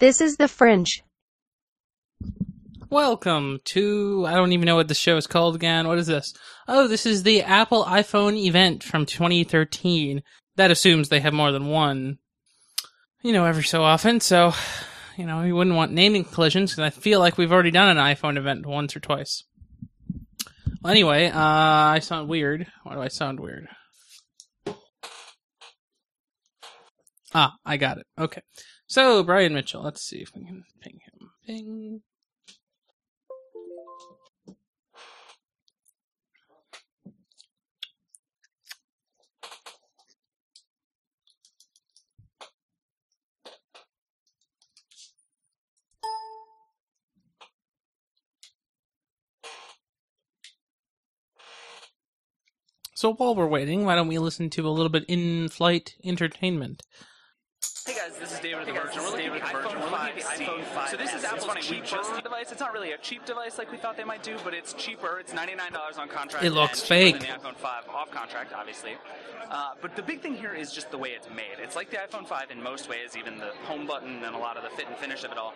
This is The Fringe. Welcome to, I don't even know what the show is called again. What is this? Oh, this is the Apple iPhone event from 2013. That assumes they have more than one, you know, every so often. So, you know, you wouldn't want naming collisions because I feel like we've already done an iPhone event once or twice. Well, anyway, I sound weird. Why do I sound weird? Ah, I got it. Okay. So, Brian Mitchell. Let's see if we can ping him. Ping. So while we're waiting, why don't we listen to a little bit in-flight entertainment? Hey guys, this is David of the Verge. We're looking at the iPhone 5. So this is Apple's cheaper device. It's not really a cheap device like we thought they might do, but it's cheaper. It's $99 on contract. It looks fake. Cheaper than the iPhone 5 off contract, obviously. But the big thing here is just the way it's made. It's like the iPhone 5 in most ways, even the home button and a lot of the fit and finish of it all.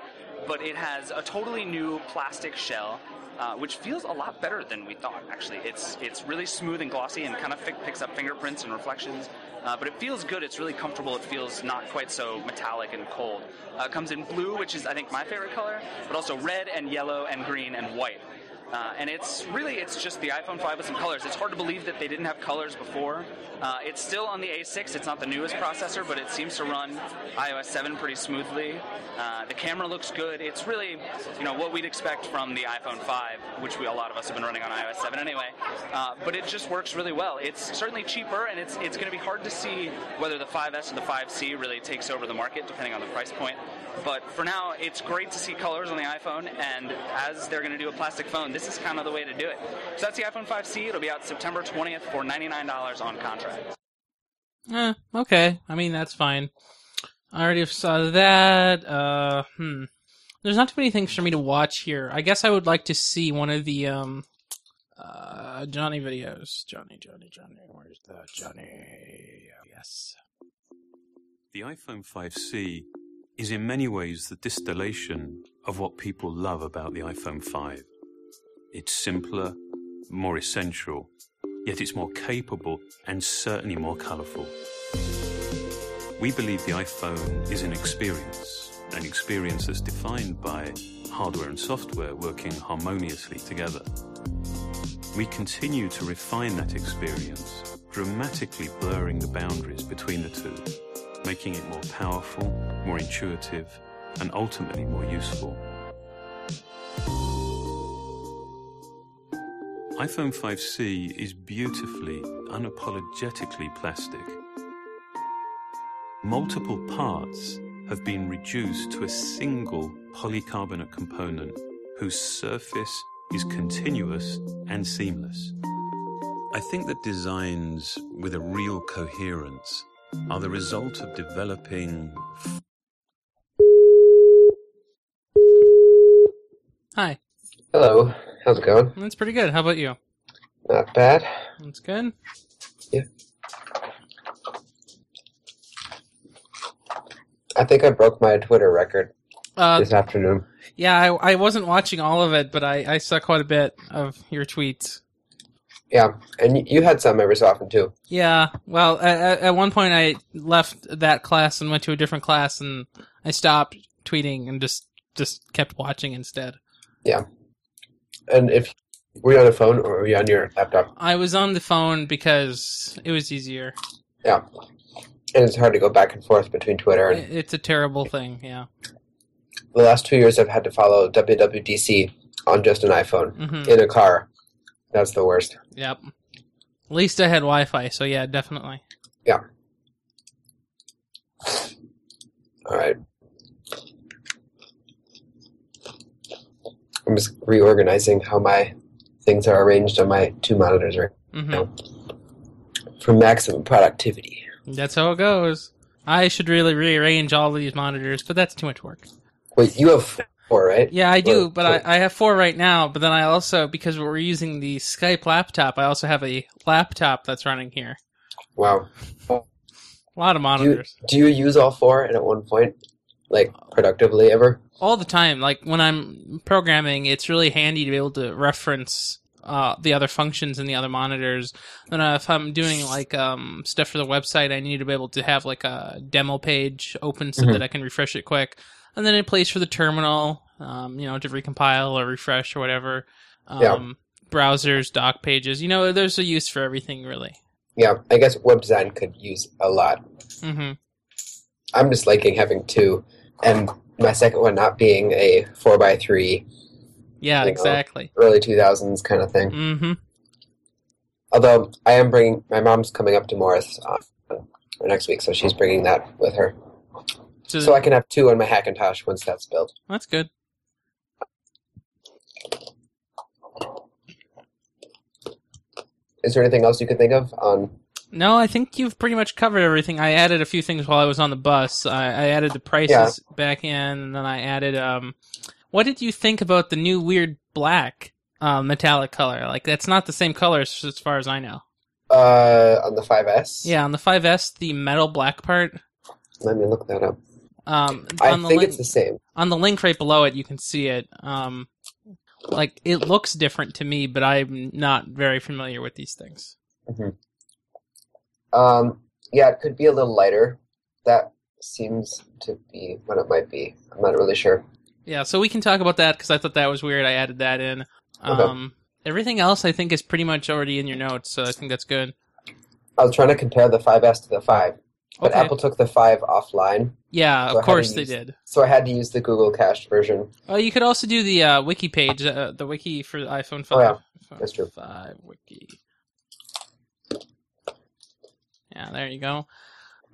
But it has a totally new plastic shell. Which feels a lot better than we thought, actually. It's really smooth and glossy and kind of picks up fingerprints and reflections. But it feels good. It's really comfortable. It feels not quite so metallic and cold. It comes in blue, which is, I think, my favorite color, but also red and yellow and green and white. And it's just the iPhone 5 with some colors. It's hard to believe that they didn't have colors before. It's still on the A6. It's not the newest processor, but it seems to run iOS 7 pretty smoothly. The camera looks good. It's really, you know, what we'd expect from the iPhone 5, which a lot of us have been running on iOS 7 anyway. But it just works really well. It's certainly cheaper, and it's going to be hard to see whether the 5S or the 5C really takes over the market, depending on the price point. But for now, it's great to see colors on the iPhone, and as they're going to do a plastic phone, this is kind of the way to do it. So that's the iPhone 5C. It'll be out September 20th for $99 on contract. Okay. I mean, that's fine. I already saw that. There's not too many things for me to watch here. I guess I would like to see one of the Jony videos. Jony. Where's the Jony? Yes. The iPhone 5C is in many ways the distillation of what people love about the iPhone 5. It's simpler, more essential, yet it's more capable and certainly more colourful. We believe the iPhone is an experience that's defined by hardware and software working harmoniously together. We continue to refine that experience, dramatically blurring the boundaries between the two, making it more powerful, more intuitive, and ultimately more useful. iPhone 5C is beautifully, unapologetically plastic. Multiple parts have been reduced to a single polycarbonate component whose surface is continuous and seamless. I think that designs with a real coherence are the result of developing... Hi. Hello. How's it going? That's pretty good. How about you? Not bad. That's good. Yeah. I think I broke my Twitter record this afternoon. Yeah, I wasn't watching all of it, but I saw quite a bit of your tweets. Yeah, and you had some every so often, too. Yeah, well, at one point I left that class and went to a different class, and I stopped tweeting and just kept watching instead. Yeah. And were you on the phone or were you on your laptop? I was on the phone because it was easier. Yeah. And it's hard to go back and forth between Twitter. And it's a terrible thing, yeah. The last 2 years I've had to follow WWDC on just an iPhone in a car. That's the worst. Yep. At least I had Wi-Fi, so yeah, definitely. Yeah. All right. I'm just reorganizing how my things are arranged on my two monitors right now for maximum productivity. That's how it goes. I should really rearrange all of these monitors, but that's too much work. Wait, you have four, right? Yeah, I do, but I have four right now, but then I also, because we're using the Skype laptop, I also have a laptop that's running here. Wow. A lot of monitors. Do you use all four at one point? like productively ever? All the time. Like when I'm programming, it's really handy to be able to reference the other functions and the other monitors. And if I'm doing like stuff for the website, I need to be able to have like a demo page open so that I can refresh it quick. And then it plays for the terminal, you know, to recompile or refresh or whatever. Browsers, doc pages, you know, there's a use for everything really. Yeah, I guess web design could use a lot. I'm just liking having two, and my second one not being a 4x3. Yeah, exactly. Early 2000s kind of thing. Although I am bringing, my mom's coming up to Morris next week, so she's bringing that with her. So I can have two on my Hackintosh once that's built. That's good. Is there anything else you could think of on... No, I think you've pretty much covered everything. I added a few things while I was on the bus. I added the prices back in, and then I added... what did you think about the new weird black metallic color? Like, that's not the same color as far as I know. On the 5S? Yeah, on the 5S, the metal black part. Let me look that up. I think it's the same. On the link right below it, you can see it. Like, it looks different to me, but I'm not very familiar with these things. Yeah, it could be a little lighter. That seems to be what it might be. I'm not really sure. Yeah, so we can talk about that because I thought that was weird. I added that in. Everything else I think is pretty much already in your notes, so I think that's good. I was trying to compare the 5S to the 5, but Apple took the 5 offline. Yeah, so of course they did. So I had to use the Google cached version. Oh, you could also do the wiki page, the wiki for the iPhone 5. Oh, yeah, that's true. 5 wiki. Yeah, there you go.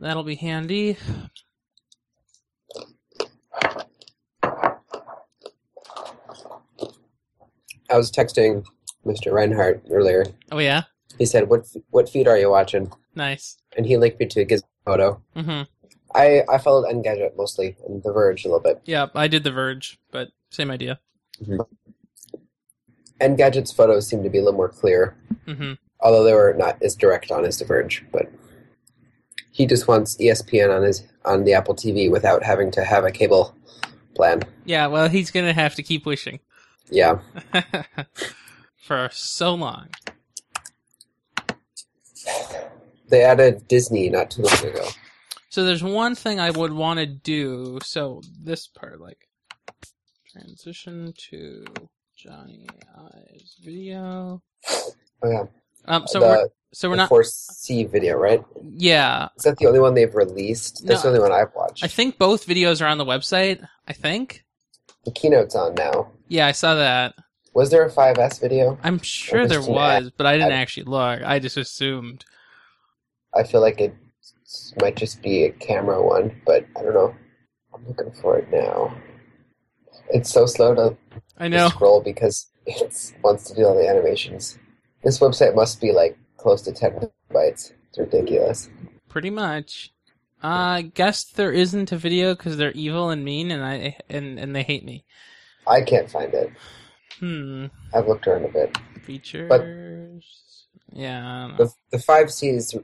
That'll be handy. I was texting Mr. Reinhardt earlier. Oh, yeah? He said, what feed are you watching? Nice. And he linked me to a Gizmodo. I followed Engadget mostly, and The Verge a little bit. Yeah, I did The Verge, but same idea. Engadget's photos seem to be a little more clear. Although they were not as direct on as The Verge, but he just wants ESPN on the Apple TV without having to have a cable plan. Yeah, well, he's going to have to keep wishing. Yeah. For so long. They added Disney not too long ago. So there's one thing I would want to do. So this part, like, transition to Jony Ive's video. Oh, yeah. So we're not... 4C video, right? Yeah. Is that the only one they've released? That's the only one I've watched. I think both videos are on the website, I think. The keynote's on now. Yeah, I saw that. Was there a 5S video? I'm sure there was, but I didn't actually look. I just assumed. I feel like it might just be a camera one, but I don't know. I'm looking for it now. It's so slow to scroll because it wants to do all the animations. This website must be like close to 10 bytes. It's ridiculous. Pretty much. I guess there isn't a video because they're evil and mean and they hate me. I can't find it. I've looked around a bit. Features. But yeah. I don't know. The 5C is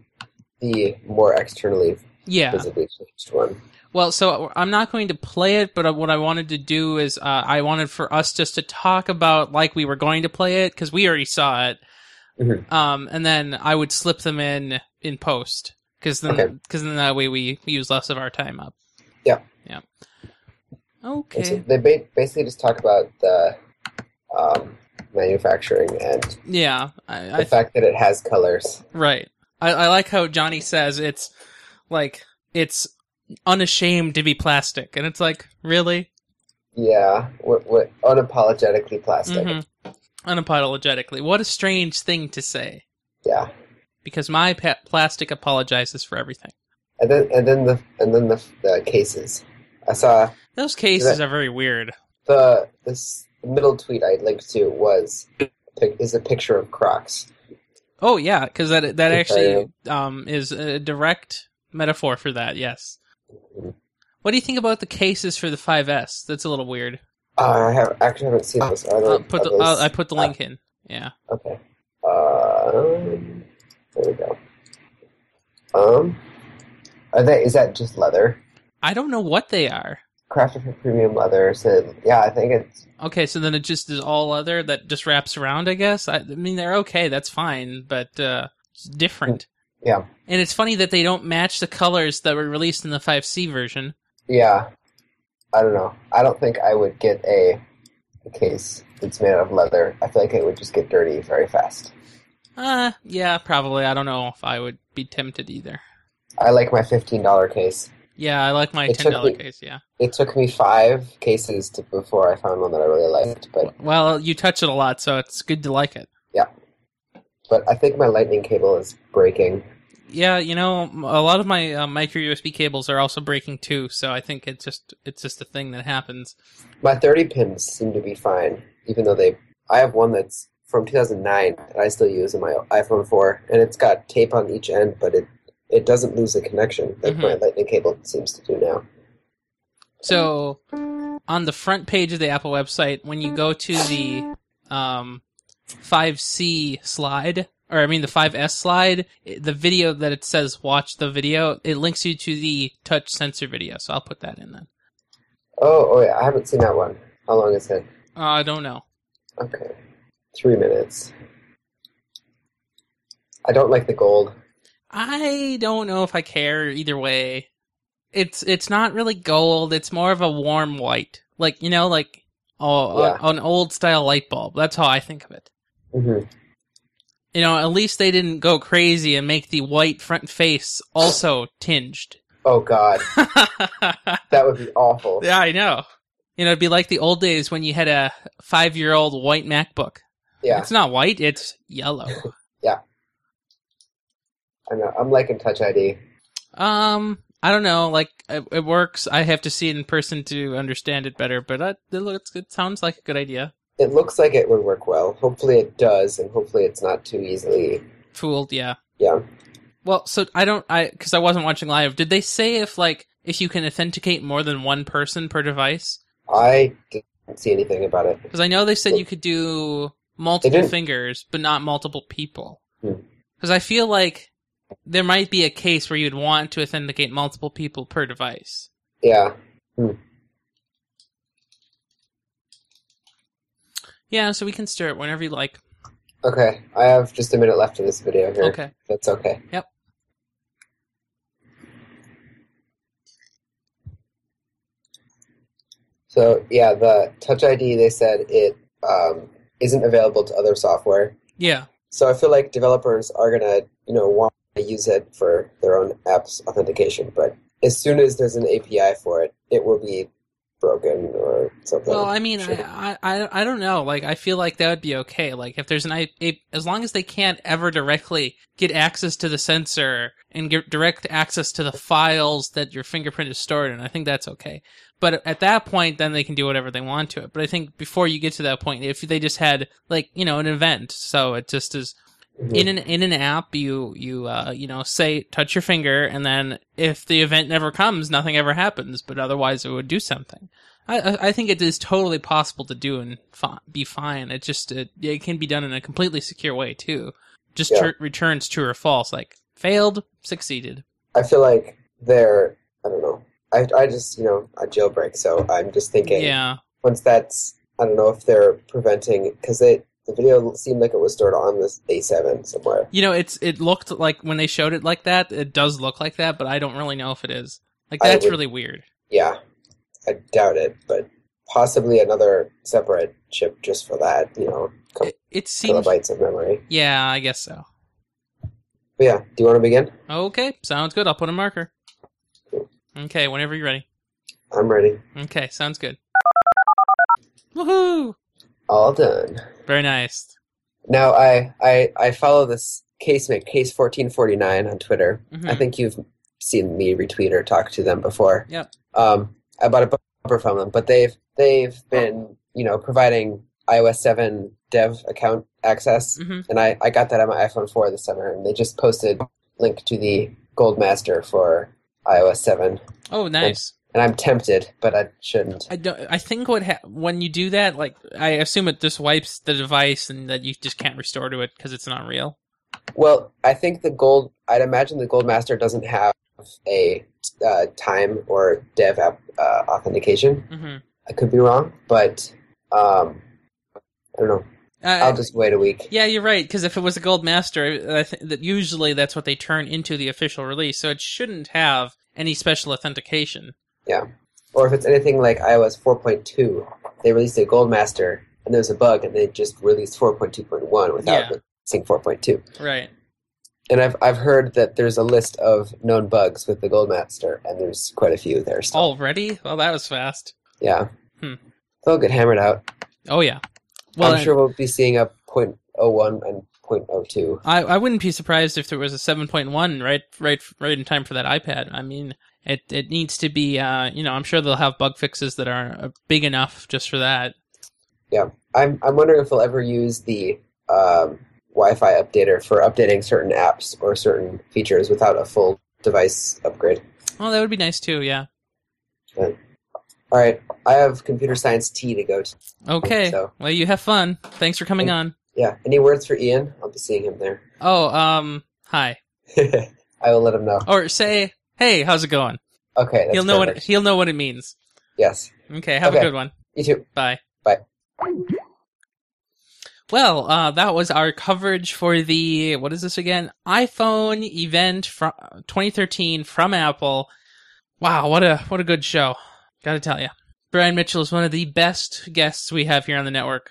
the more externally physically changed one. Well, so I'm not going to play it, but what I wanted to do is I wanted for us just to talk about like we were going to play it because we already saw it. And then I would slip them in post. Because then that way we use less of our time up. Yeah. Yeah. Okay. So they basically just talk about the manufacturing and the fact that it has colors. Right. I like how Jony says it's unashamed to be plastic. And it's like, really? Yeah. We're unapologetically plastic. Unapologetically. What a strange thing to say. Yeah. Because my plastic apologizes for everything. And then the cases. I saw those cases are very weird. This middle tweet I linked to is a picture of Crocs. Oh yeah, because that actually is a direct metaphor for that. Yes. What do you think about the cases for the 5S? That's a little weird. I haven't seen this. I put the link in. Yeah. Okay. There we go. Is that just leather? I don't know what they are. crafted for premium leather, so yeah, I think it's... Okay, so then it just is all leather that just wraps around, I guess? I mean, they're okay, that's fine, but it's different. Yeah. And it's funny that they don't match the colors that were released in the 5C version. Yeah. I don't know. I don't think I would get a case that's made out of leather. I feel like it would just get dirty very fast. Yeah, probably. I don't know if I would be tempted either. I like my $15 case. Yeah, I like my $10 case, yeah. It took me 5 cases before I found one that I really liked. But well, you touch it a lot, so it's good to like it. Yeah. But I think my lightning cable is breaking. Yeah, you know, a lot of my micro USB cables are also breaking too, so I think it's just a thing that happens. My 30 pins seem to be fine, even though I have one that's from 2009 that I still use in my iPhone 4, and it's got tape on each end, but it doesn't lose the connection like my lightning cable seems to do now. So, on the front page of the Apple website, when you go to the 5C slide, or I mean the 5S slide, the video that it says watch the video, it links you to the touch sensor video, so I'll put that in then. Oh yeah, I haven't seen that one. How long is it? I don't know. Okay. 3 minutes. I don't like the gold. I don't know if I care either way. It's not really gold, it's more of a warm white. Like, you know, like an old style light bulb. That's how I think of it. Mm-hmm. You know, at least they didn't go crazy and make the white front face also tinged. Oh, God. That would be awful. Yeah, I know. You know, it'd be like the old days when you had a 5-year-old white MacBook. Yeah. It's not white, it's yellow. Yeah. I know. I'm liking Touch ID. I don't know. Like, it works. I have to see it in person to understand it better, but it sounds like a good idea. It looks like it would work well. Hopefully it does, and hopefully it's not too easily fooled, yeah. Yeah. Well, so because I wasn't watching live, did they say if you can authenticate more than one person per device? I didn't see anything about it. Because I know they said you could do multiple fingers, but not multiple people. Because I feel like there might be a case where you'd want to authenticate multiple people per device. Yeah. Yeah, so we can stir it whenever you like. Okay, I have just a minute left of this video here. Okay. That's okay. Yep. So, yeah, the Touch ID, they said it isn't available to other software. Yeah. So I feel like developers are going to, you know, want to use it for their own app's authentication, but as soon as there's an API for it, it will be broken or something. Well, I mean, I don't know. Like, I feel like that would be okay. Like, if there's as long as they can't ever directly get access to the sensor and get direct access to the files that your fingerprint is stored in, I think that's okay. But at that point, then they can do whatever they want to it. But I think before you get to that point, if they just had, like, you know, an event, so it just is... In an app, you say touch your finger, and then if the event never comes, nothing ever happens. But otherwise, it would do something. I think it is totally possible to do and be fine. It just it can be done in a completely secure way too. Just returns true or false, like failed, succeeded. I feel like I don't know. I just I jailbreak, so I'm just thinking. Yeah. Once that's I don't know if they're preventing because they. The video seemed like it was stored on this A7 somewhere. You know, it looked like when they showed it like that, it does look like that, but I don't really know if it is. Like, that's really weird. Yeah, I doubt it, but possibly another separate chip just for that, it seems, kilobytes of memory. Yeah, I guess so. But yeah, do you want to begin? Okay, sounds good. I'll put a marker. Cool. Okay, whenever you're ready. I'm ready. Okay, sounds good. Woohoo! All done. Very nice. Now, I follow this Casemate, Case 1449 on Twitter. Mm-hmm. I think you've seen me retweet or talk to them before. Yep. I bought a bumper from them, but they've been, providing iOS 7 dev account access, and I got that on my iPhone 4 this summer, and they just posted a link to the Gold Master for iOS 7. Oh, nice. And I'm tempted, but I shouldn't. I think when you do that, like, I assume it just wipes the device and that you just can't restore to it because it's not real. Well, I'd imagine the Gold Master doesn't have a time or dev app authentication. Mm-hmm. I could be wrong, but I don't know. I'll just wait a week. Yeah, you're right, because if it was a gold master, I that usually that's what they turn into the official release, so it shouldn't have any special authentication. Yeah. Or if it's anything like iOS 4.2, they released a gold master, and there's a bug, and they just released 4.2.1 without releasing 4.2. Right. And I've heard that there's a list of known bugs with the gold master, and there's quite a few there still. Already? Well, that was fast. Yeah. They'll get hammered out. Oh, yeah. Well, I'm sure we'll be seeing a 0.01 and 0.02. I wouldn't be surprised if there was a 7.1 right in time for that iPad. I mean, it needs to be, I'm sure they'll have bug fixes that are big enough just for that. Yeah. I'm wondering if they'll ever use the Wi-Fi updater for updating certain apps or certain features without a full device upgrade. Well, that would be nice too, yeah. Right. All right, I have computer science tea to go to. Okay, so. Well, you have fun. Thanks for coming on. Yeah, any words for Ian? I'll be seeing him there. Oh, hi. I will let him know. Or say, hey, how's it going? Okay, that's he'll know what it means. Yes. Okay, have a good one. You too. Bye. Bye. Well, that was our coverage for the, what is this again? iPhone event 2013 from Apple. Wow, what a good show. Gotta tell you, Brian Mitchell is one of the best guests we have here on the network.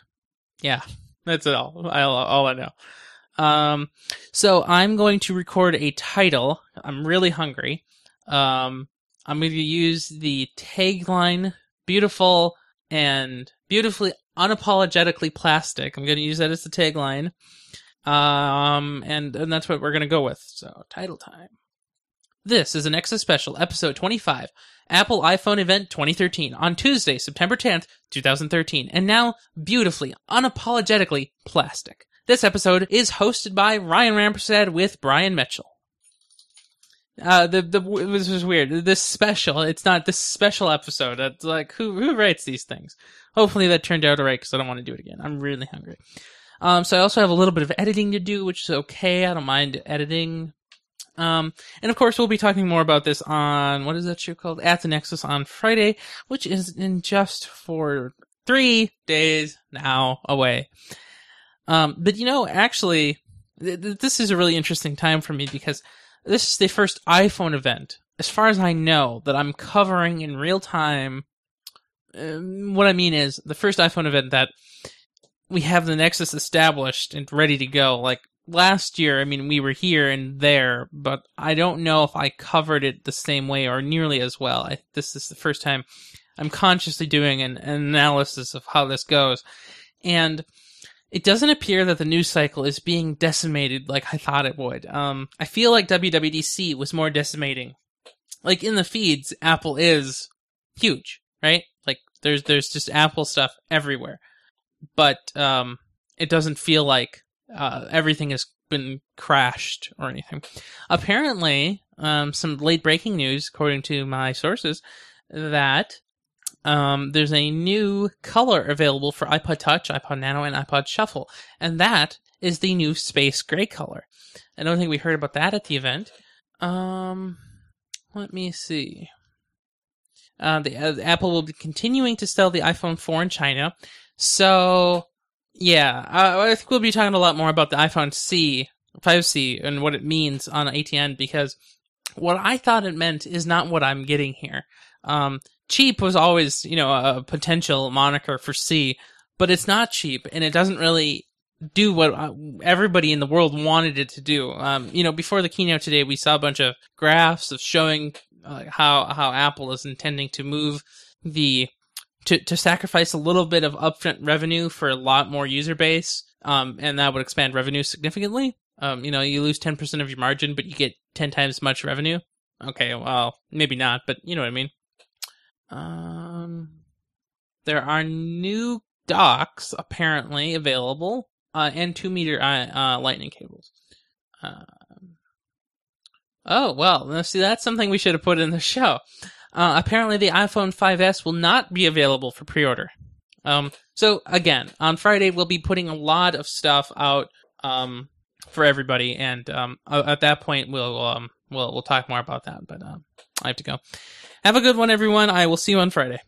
Yeah, that's all. All I know. So I'm going to record a title. I'm really hungry. I'm going to use the tagline, beautiful and beautifully unapologetically plastic. I'm going to use that as the tagline. And that's what we're going to go with. So title time. This is a Nexus Special, episode 25, Apple iPhone Event 2013, on Tuesday, September 10th, 2013, and now beautifully, unapologetically plastic. This episode is hosted by Ryan Rampersad with Brian Mitchell. This was weird. This special, it's not this special episode. It's like, who writes these things? Hopefully that turned out all right, because I don't want to do it again. I'm really hungry. So I also have a little bit of editing to do, which is okay. I don't mind editing. And of course, we'll be talking more about this on, what is that show called? At the Nexus on Friday, which is in just for 3 days now away. But actually, this is a really interesting time for me because this is the first iPhone event, as far as I know, that I'm covering in real time. What I mean is the first iPhone event that we have the Nexus established and ready to go, like, last year, I mean, we were here and there, but I don't know if I covered it the same way or nearly as well. This is the first time I'm consciously doing an analysis of how this goes. And it doesn't appear that the news cycle is being decimated like I thought it would. I feel like WWDC was more decimating. Like, in the feeds, Apple is huge, right? Like, there's just Apple stuff everywhere. But it doesn't feel like everything has been crashed or anything. Apparently, some late-breaking news, according to my sources, that there's a new color available for iPod Touch, iPod Nano, and iPod Shuffle, and that is the new Space Gray color. I don't think we heard about that at the event. Let me see. Apple will be continuing to sell the iPhone 4 in China, so... Yeah, I think we'll be talking a lot more about the iPhone 5C, and what it means on ATN, because what I thought it meant is not what I'm getting here. Cheap was always, a potential moniker for C, but it's not cheap, and it doesn't really do what everybody in the world wanted it to do. Before the keynote today, we saw a bunch of graphs of showing how Apple is intending to move to sacrifice a little bit of upfront revenue for a lot more user base, and that would expand revenue significantly. You lose 10% of your margin, but you get 10 times as much revenue. Okay, well, maybe not, but you know what I mean. There are new docks, apparently, available, and 2-meter lightning cables. That's something we should have put in the show. Apparently, the iPhone 5S will not be available for pre-order. So, again, on Friday, we'll be putting a lot of stuff out for everybody. And at that point, we'll we'll talk more about that, but I have to go. Have a good one, everyone. I will see you on Friday.